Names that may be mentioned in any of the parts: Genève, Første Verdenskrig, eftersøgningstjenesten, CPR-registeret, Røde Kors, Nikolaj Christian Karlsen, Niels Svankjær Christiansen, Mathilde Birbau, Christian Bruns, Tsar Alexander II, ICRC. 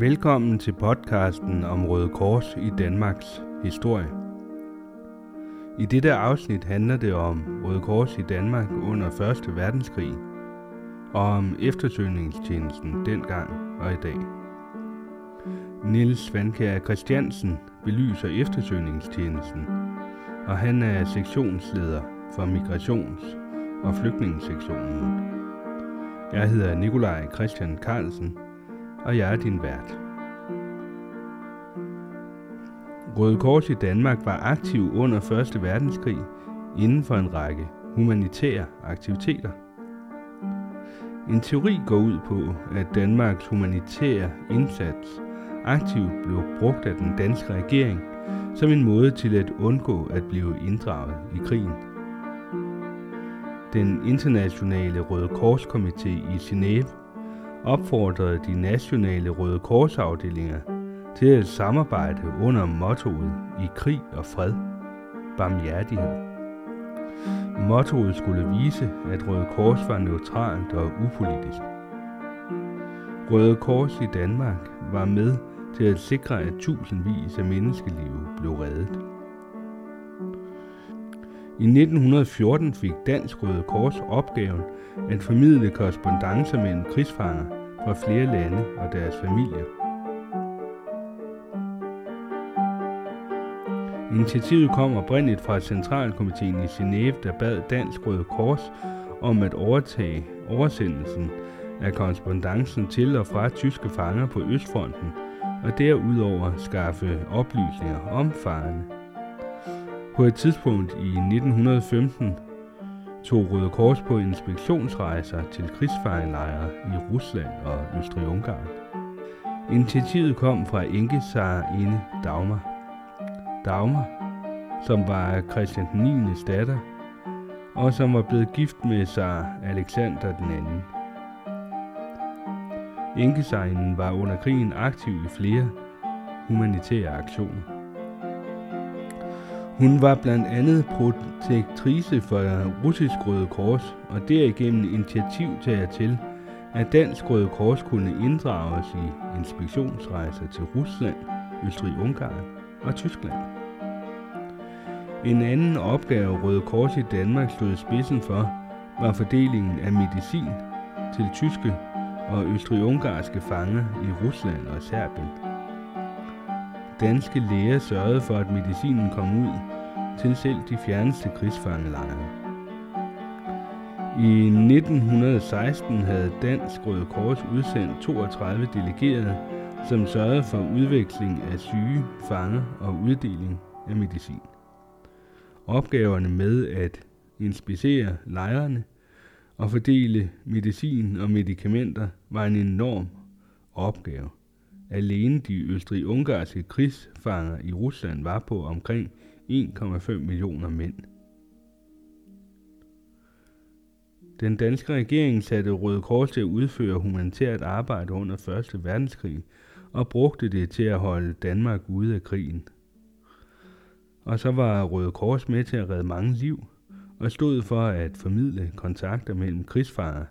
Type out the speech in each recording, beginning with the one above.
Velkommen til podcasten om Røde Kors i Danmarks historie. I dette afsnit handler det om Røde Kors i Danmark under 1. verdenskrig og om eftersøgningstjenesten dengang og i dag. Niels Svankjær Christiansen belyser eftersøgningstjenesten, og han er sektionsleder for migrations- og flygtningesektionen. Jeg hedder Nikolaj Christian Karlsen, og jeg er din vært. Røde Kors i Danmark var aktiv under 1. verdenskrig inden for en række humanitære aktiviteter. En teori går ud på, at Danmarks humanitære indsats aktivt blev brugt af den danske regering som en måde til at undgå at blive inddraget i krigen. Den internationale Røde Kors-komité i Genève opfordrede de nationale Røde Kors-afdelinger til at samarbejde under mottoet i krig og fred, barmhjertighed. Mottoet skulle vise, at Røde Kors var neutralt og upolitisk. Røde Kors i Danmark var med til at sikre, at tusindvis af menneskeliv blev reddet. I 1914 fik Dansk Røde Kors opgaven at formidle korrespondancer mellem krigsfanger fra flere lande og deres familier. Initiativet kom oprindeligt fra Centralkomiteen i Genève, der bad Dansk Røde Kors om at overtage oversendelsen af korrespondancen til og fra tyske fanger på Østfronten og derudover skaffe oplysninger om fangerne. På et tidspunkt i 1915 tog Røde Kors på inspektionsrejser til krigsfangelejre i Rusland og Østrig-Ungarn. Initiativet kom fra enkesarerinde Dagmar. Dagmar, som var Christian IX's datter, og som var blevet gift med Tsar Alexander II. Enkesarinden var under krigen aktiv i flere humanitære aktioner. Hun var blandt andet protektrice for Russisk Røde Kors og derigennem initiativtager til, at Dansk Røde Kors kunne inddrages i inspektionsrejser til Rusland, Østrig-Ungarn og Tyskland. En anden opgave Røde Kors i Danmark stod i spidsen for, var fordelingen af medicin til tyske og østrig-ungarske fanger i Rusland og Serbien. Danske læger sørgede for, at medicinen kom ud til selv de fjerneste krigsfangelejre. I 1916 havde Dansk Røde Kors udsendt 32 delegerede, som sørgede for udveksling af syge, fanger og uddeling af medicin. Opgaverne med at inspicere lejrene og fordele medicin og medicamenter var en enorm opgave. Alene de østrig-ungarske krigsfanger i Rusland var på omkring 1,5 millioner mænd. Den danske regering satte Røde Kors til at udføre humanitært arbejde under 1. verdenskrig og brugte det til at holde Danmark ude af krigen. Og så var Røde Kors med til at redde mange liv og stod for at formidle kontakter mellem krigsfanger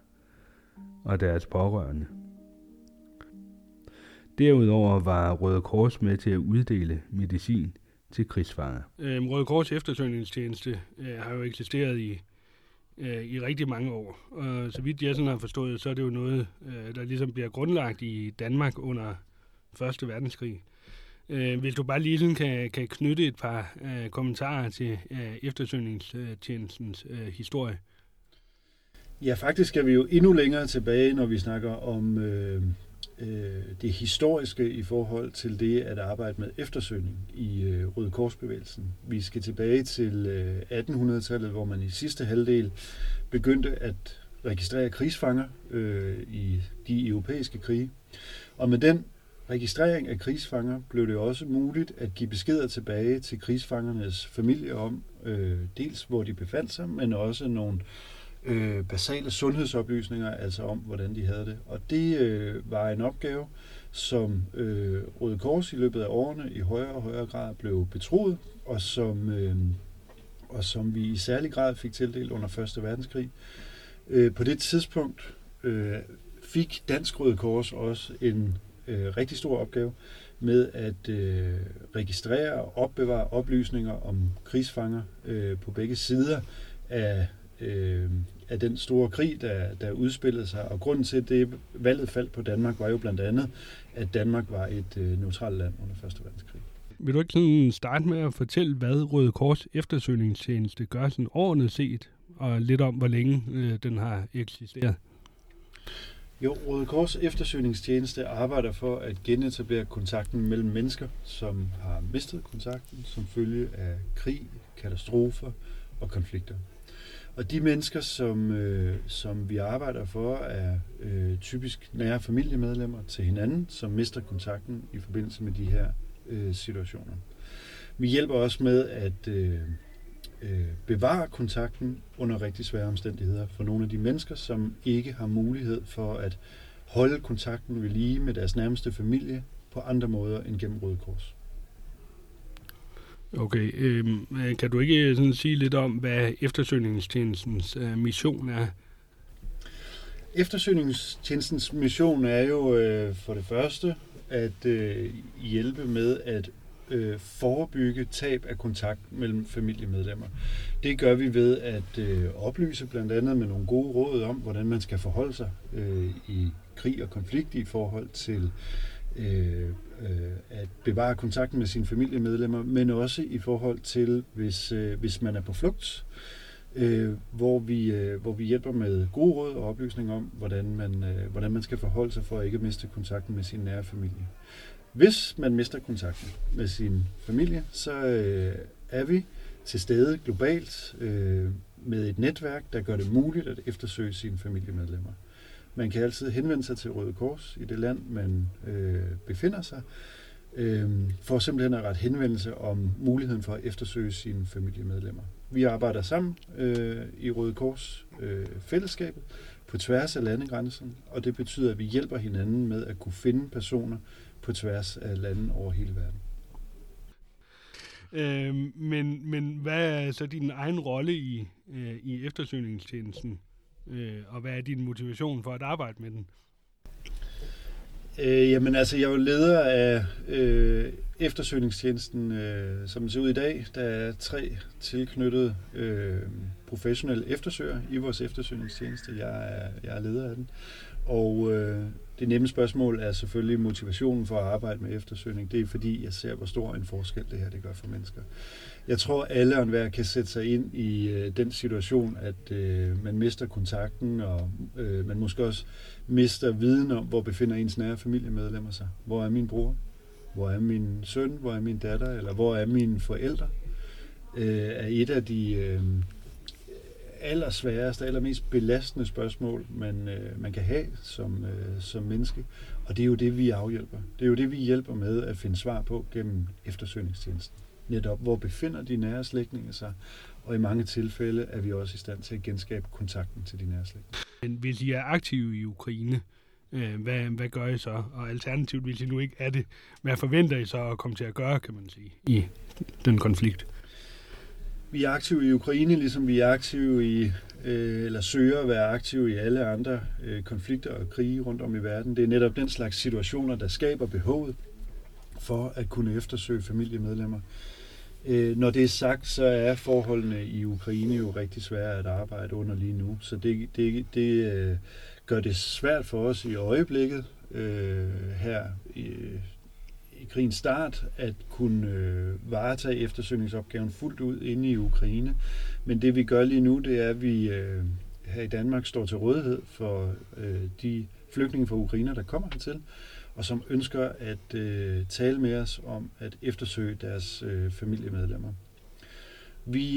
og deres pårørende. Derudover var Røde Kors med til at uddele medicin til krigsfanger. Røde Kors eftersøgningstjeneste har jo eksisteret i rigtig mange år. Og så vidt jeg sådan har forstået, så er det jo noget, der ligesom bliver grundlagt i Danmark under 1. verdenskrig. Hvis du bare lige kan knytte et par kommentarer til eftersøgningstjenestens historie. Ja, faktisk skal vi jo endnu længere tilbage, når vi snakker om det historiske i forhold til det at arbejde med eftersøgning i Røde Korsbevægelsen. Vi skal tilbage til 1800-tallet, hvor man i sidste halvdel begyndte at registrere krigsfanger i de europæiske krige. Og med den registrering af krigsfanger blev det også muligt at give beskeder tilbage til krigsfangernes familie om dels hvor de befandt sig, men også nogle basale sundhedsoplysninger, altså om, hvordan de havde det. Og det var en opgave, som Røde Kors i løbet af årene i højere og højere grad blev betroet, og som vi i særlig grad fik tildelt under 1. verdenskrig. På det tidspunkt fik Dansk Røde Kors også en rigtig stor opgave med at registrere og opbevare oplysninger om krigsfanger på begge sider af den store krig, der udspillede sig. Og grunden til, at det valget faldt på Danmark, var jo blandt andet, at Danmark var et neutralt land under 1. verdenskrig. Vil du ikke sådan starte med at fortælle, hvad Røde Kors eftersøgningstjeneste gør sådan overordnet set, og lidt om, hvor længe den har eksisteret? Jo, Røde Kors eftersøgningstjeneste arbejder for at genetablere kontakten mellem mennesker, som har mistet kontakten som følge af krig, katastrofer og konflikter. Og de mennesker, som vi arbejder for, er typisk nære familiemedlemmer til hinanden, som mister kontakten i forbindelse med de her situationer. Vi hjælper også med at bevare kontakten under rigtig svære omstændigheder for nogle af de mennesker, som ikke har mulighed for at holde kontakten ved lige med deres nærmeste familie på andre måder end gennem Røde Kors. Okay, kan du ikke sådan sige lidt om, hvad eftersøgningstjenestens mission er? Eftersøgningstjenestens mission er jo for det første at hjælpe med at forebygge tab af kontakt mellem familiemedlemmer. Det gør vi ved at oplyse blandt andet med nogle gode råd om, hvordan man skal forholde sig i krig og konflikt i forhold til at bevare kontakten med sine familiemedlemmer, men også i forhold til, hvis man er på flugt, hvor vi hjælper med gode råd og oplysninger om, hvordan man skal forholde sig for at ikke miste kontakten med sin nære familie. Hvis man mister kontakten med sin familie, så er vi til stede globalt med et netværk, der gør det muligt at eftersøge sine familiemedlemmer. Man kan altid henvende sig til Røde Kors i det land, man befinder sig, for simpelthen at rette henvendelse om muligheden for at eftersøge sine familiemedlemmer. Vi arbejder sammen i Røde Kors fællesskabet på tværs af landegrænsen, og det betyder, at vi hjælper hinanden med at kunne finde personer på tværs af lande over hele verden. Men hvad er så din egen rolle i eftersøgningstjenesten? Og hvad er din motivation for at arbejde med den? Jamen altså, jeg er jo leder af eftersøgningstjenesten, som den ser ud i dag. Der er 3 tilknyttede professionelle eftersøgere i vores eftersøgningstjeneste. Jeg er leder af den. Og det nemme spørgsmål er selvfølgelig motivationen for at arbejde med eftersøgning. Det er fordi, jeg ser, hvor stor en forskel det her det gør for mennesker. Jeg tror, alle og enhver kan sætte sig ind i den situation, at man mister kontakten, og man måske også mister viden om, hvor befinder ens nære familiemedlemmer sig. Hvor er min bror? Hvor er min søn? Hvor er min datter? Eller hvor er mine forældre? Er et af de allersværeste, allermest belastende spørgsmål, man kan have som menneske. Og det er jo det, vi afhjælper. Det er jo det, vi hjælper med at finde svar på gennem eftersøgningstjenesten. Netop, hvor befinder de nære slægtninge sig? Og i mange tilfælde er vi også i stand til at genskabe kontakten til de nære slægtninge. Men hvis I er aktive i Ukraine, hvad gør I så? Og alternativt, hvis I nu ikke er det, hvad forventer I så at komme til at gøre, kan man sige, i den konflikt? Vi er aktive i Ukraine, ligesom vi er aktive i, eller søger at være aktive i alle andre konflikter og krige rundt om i verden. Det er netop den slags situationer, der skaber behovet for at kunne eftersøge familiemedlemmer. Når det er sagt, så er forholdene i Ukraine jo rigtig svære at arbejde under lige nu. Så det gør det svært for os i øjeblikket her i krigens start, at kunne varetage eftersøgningsopgaven fuldt ud inde i Ukraine. Men det vi gør lige nu, det er, at vi her i Danmark står til rådighed for de flygtninge fra Ukraine, der kommer hertil, og som ønsker at tale med os om at eftersøge deres familiemedlemmer. Vi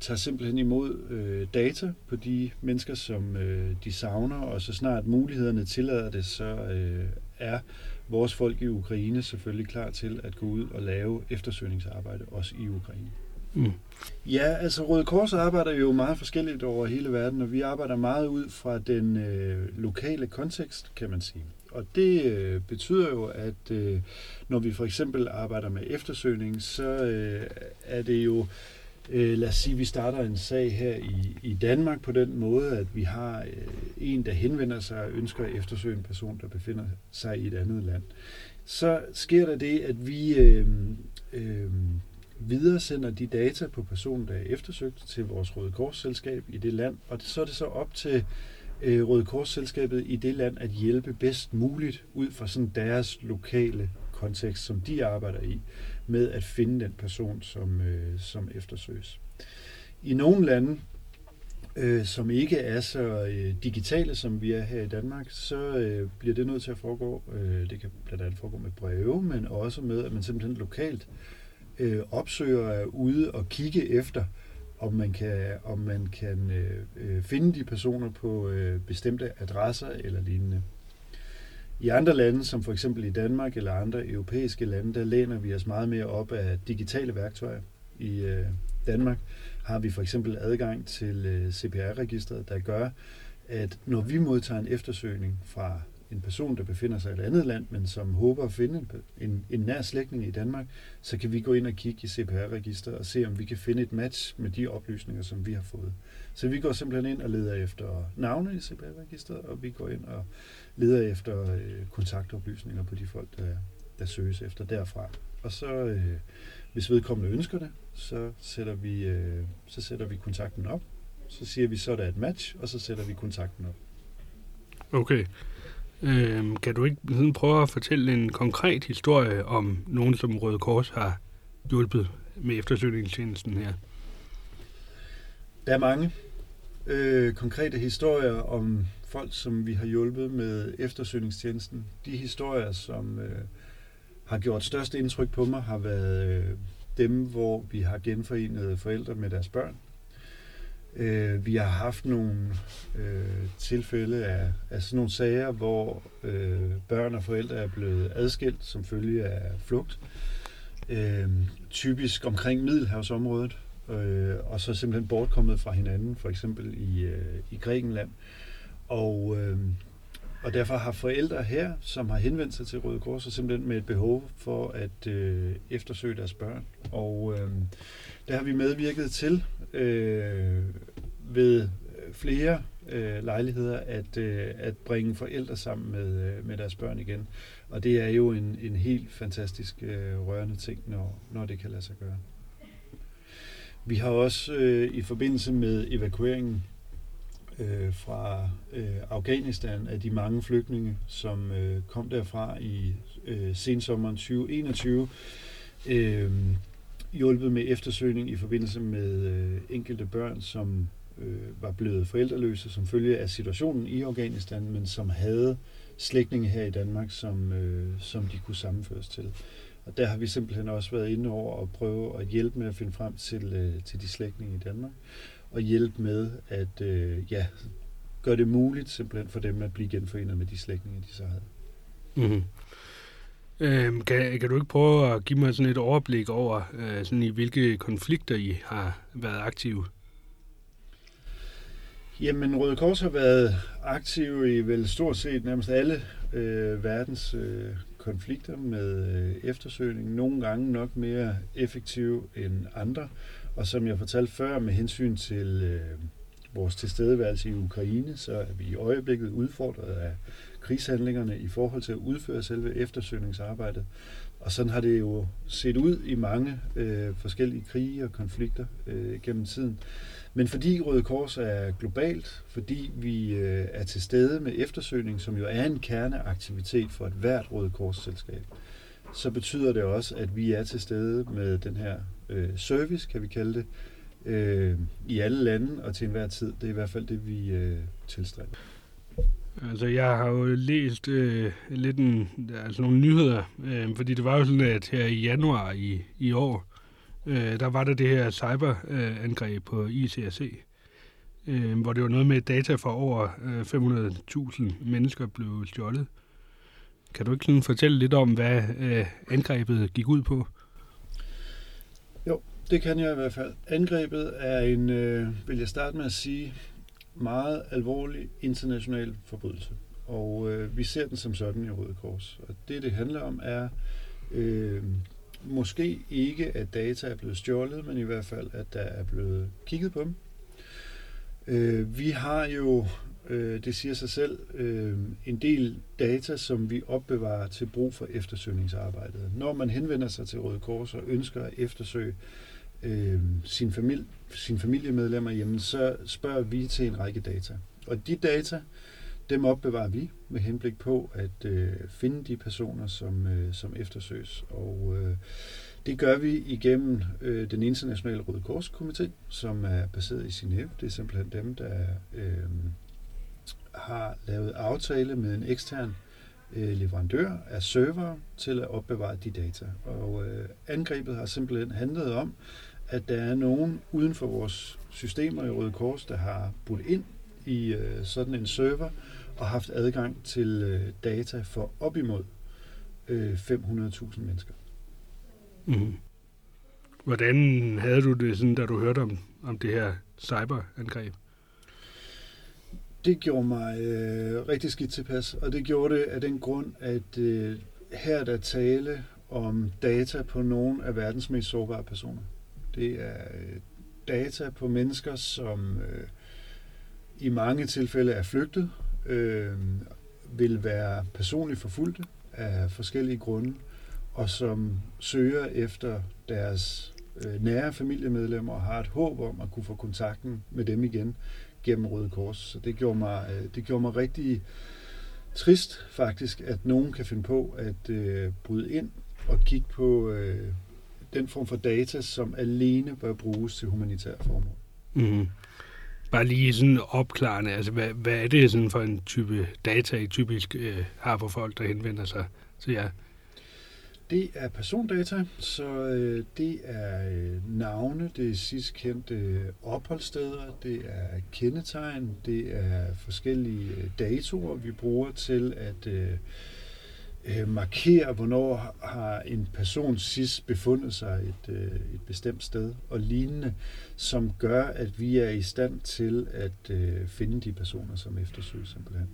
tager simpelthen imod data på de mennesker, som de savner, og så snart mulighederne tillader det, så er vores folk i Ukraine selvfølgelig klar til at gå ud og lave eftersøgningsarbejde også i Ukraine. Mm. Ja, altså Røde Kors arbejder jo meget forskelligt over hele verden, og vi arbejder meget ud fra den lokale kontekst, kan man sige. Og det betyder jo, at når vi for eksempel arbejder med eftersøgning, så er det jo Lad os sige, at vi starter en sag her i Danmark på den måde, at vi har en, der henvender sig og ønsker at eftersøge en person, der befinder sig i et andet land. Så sker der det, at vi videresender de data på personen, der er eftersøgt, til vores Røde Kors-selskab i det land, og så er det så op til Røde Kors-selskabet i det land at hjælpe bedst muligt ud fra sådan deres lokale kontekst, som de arbejder i, med at finde den person, som eftersøges. I nogle lande, som ikke er så digitale, som vi er her i Danmark, så bliver det nødt til at foregå. Det kan blandt andet foregå med breve, men også med, at man simpelthen lokalt opsøger ude og kigge efter, om man kan finde de personer på bestemte adresser eller lignende. I andre lande, som for eksempel i Danmark eller andre europæiske lande, der læner vi os meget mere op af digitale værktøjer. I Danmark har vi for eksempel adgang til CPR-registeret, der gør, at når vi modtager en eftersøgning fra en person, der befinder sig i et andet land, men som håber at finde en nær slægtning i Danmark, så kan vi gå ind og kigge i CPR-registeret og se, om vi kan finde et match med de oplysninger, som vi har fået. Så vi går simpelthen ind og leder efter navne i CPR-registeret, og vi går ind og leder efter kontaktoplysninger på de folk, der søges efter derfra. Og så, hvis vedkommende ønsker det, så sætter vi kontakten op. Så siger vi, så er der et match, og så sætter vi kontakten op. Okay. Kan du ikke prøve at fortælle en konkret historie om nogen, som Røde Kors har hjulpet med eftersøgningstjenesten her? Der er mange konkrete historier om folk, som vi har hjulpet med eftersøgningstjenesten. De historier, som har gjort størst indtryk på mig, har været dem, hvor vi har genforenet forældre med deres børn. Vi har haft nogle tilfælde af sådan nogle sager, hvor børn og forældre er blevet adskilt som følge af flugt. Typisk omkring Middelhavsområdet, og så simpelthen bortkommet fra hinanden, for eksempel i Grækenland. Og derfor har forældre her, som har henvendt sig til Røde Kors, og simpelthen med et behov for at eftersøge deres børn. Og der har vi medvirket til ved flere lejligheder at bringe forældre sammen med deres børn igen. Og det er jo en helt fantastisk rørende ting, når det kan lade sig gøre. Vi har også i forbindelse med evakueringen fra Afghanistan af de mange flygtninge, som kom derfra i sensommeren 2021, hjulpet med eftersøgning i forbindelse med enkelte børn, som var blevet forældreløse som følge af situationen i Afghanistan, men som havde slægtninge her i Danmark, som de kunne sammenføres til. Og der har vi simpelthen også været inde over at prøve at hjælpe med at finde frem til de slægtninge i Danmark, og hjælpe med at gøre det muligt simpelthen for dem at blive genforenet med de slægtninge, de så havde. Mm-hmm. Kan du ikke prøve at give mig sådan et overblik over, sådan i hvilke konflikter I har været aktive? Jamen, Røde Kors har været aktive i vel stort set nærmest alle verdens konflikter med eftersøgning. Nogle gange nok mere effektive end andre. Og som jeg fortalte før, med hensyn til vores tilstedeværelse i Ukraine, så er vi i øjeblikket udfordret af krigshandlingerne i forhold til at udføre selve eftersøgningsarbejdet. Og sådan har det jo set ud i mange forskellige krige og konflikter gennem tiden. Men fordi Røde Kors er globalt, fordi vi er til stede med eftersøgning, som jo er en kerneaktivitet for et hvert Røde Kors-selskab, så betyder det også, at vi er til stede med den her service, kan vi kalde det, i alle lande og til enhver tid. Det er i hvert fald det, vi tilstræber. Altså, jeg har jo læst lidt nogle nyheder, fordi det var jo sådan, at her i januar i år, der var der det her cyberangreb på ICRC, hvor det var noget med data fra over 500.000 mennesker blev stjålet. Kan du ikke sådan fortælle lidt om, hvad angrebet gik ud på? Jo, det kan jeg i hvert fald. Angrebet er en, vil jeg starte med at sige, meget alvorlig international forbrydelse. Og vi ser den som sådan i Røde Kors. Og det handler om, er Måske ikke, at data er blevet stjålet, men i hvert fald, at der er blevet kigget på dem. Vi har jo, det siger sig selv, en del data, som vi opbevarer til brug for eftersøgningsarbejdet. Når man henvender sig til Røde Kors og ønsker at eftersøge sine familiemedlemmer, jamen, så spørger vi til en række data. Og de data, dem opbevarer vi med henblik på at finde de personer, som eftersøges. Og det gør vi igennem den internationale Røde Kors komité, som er baseret i Genève. Det er simpelthen dem, der har lavet aftale med en ekstern leverandør af servere til at opbevare de data. Og angrebet har simpelthen handlet om, at der er nogen uden for vores systemer i Røde Kors, der har budt ind i sådan en server og haft adgang til data for op imod 500.000 mennesker. Mm. Hvordan havde du det, sådan, da du hørte om det her cyberangreb? Det gjorde mig rigtig skidt tilpas, og det gjorde det af den grund, at her der tale om data på nogle af verdens mest sårbare personer. Det er data på mennesker, som i mange tilfælde er flygtet, vil være personligt forfulgte af forskellige grunde, og som søger efter deres nære familiemedlemmer og har et håb om at kunne få kontakten med dem igen gennem Røde Kors. Så det gjorde mig rigtig trist faktisk, at nogen kan finde på at bryde ind og kigge på den form for data, som alene bør bruges til humanitære formål. Mm-hmm. Bare lige sådan opklarende, altså hvad er det sådan for en type data, I typisk har for folk, der henvender sig til jer? Det er persondata, så det er navne, det er sidst kendte opholdssteder, det er kendetegn, det er forskellige datoer, vi bruger til at markere, hvornår har en person sidst befundet sig et bestemt sted og lignende, som gør, at vi er i stand til at finde de personer, som eftersøges simpelthen.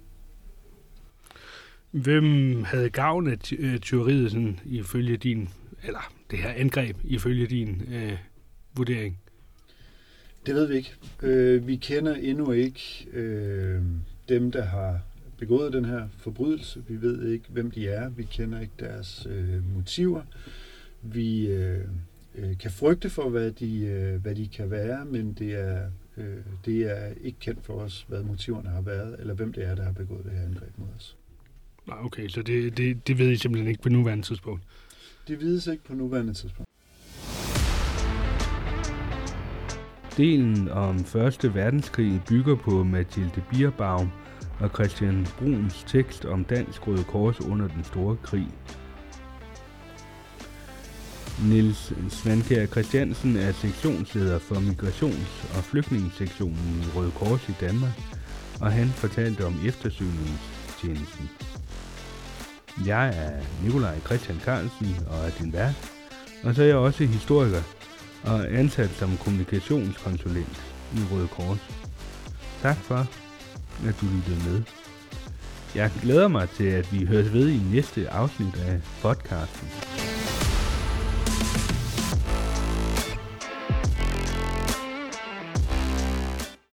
Hvem havde gavn af tyveriet sådan, ifølge din, eller det her angreb ifølge din vurdering? Det ved vi ikke. Vi kender endnu ikke dem, der har begået den her forbrydelse. Vi ved ikke, hvem de er. Vi kender ikke deres motiver. Vi kan frygte for, hvad de kan være, men det er ikke kendt for os, hvad motiverne har været, eller hvem det er, der har begået det her angreb mod os. Nej, okay, så det ved I simpelthen ikke på nuværende tidspunkt? Det vides ikke på nuværende tidspunkt. Delen om Første Verdenskrig bygger på Mathilde Birbau og Christian Bruns tekst om Dansk Røde Kors under den store krig. Niels Svankjær Christiansen er sektionsleder for migrations- og flygtningesektionen i Røde Kors i Danmark, og han fortalte om eftersøgningstjenesten. Jeg er Nikolaj Christian Karlsen og er din vært, og så er jeg også historiker og ansat som kommunikationskonsulent i Røde Kors. Tak for, at du lyttede med. Jeg glæder mig til, at vi høres ved i næste afsnit af podcasten.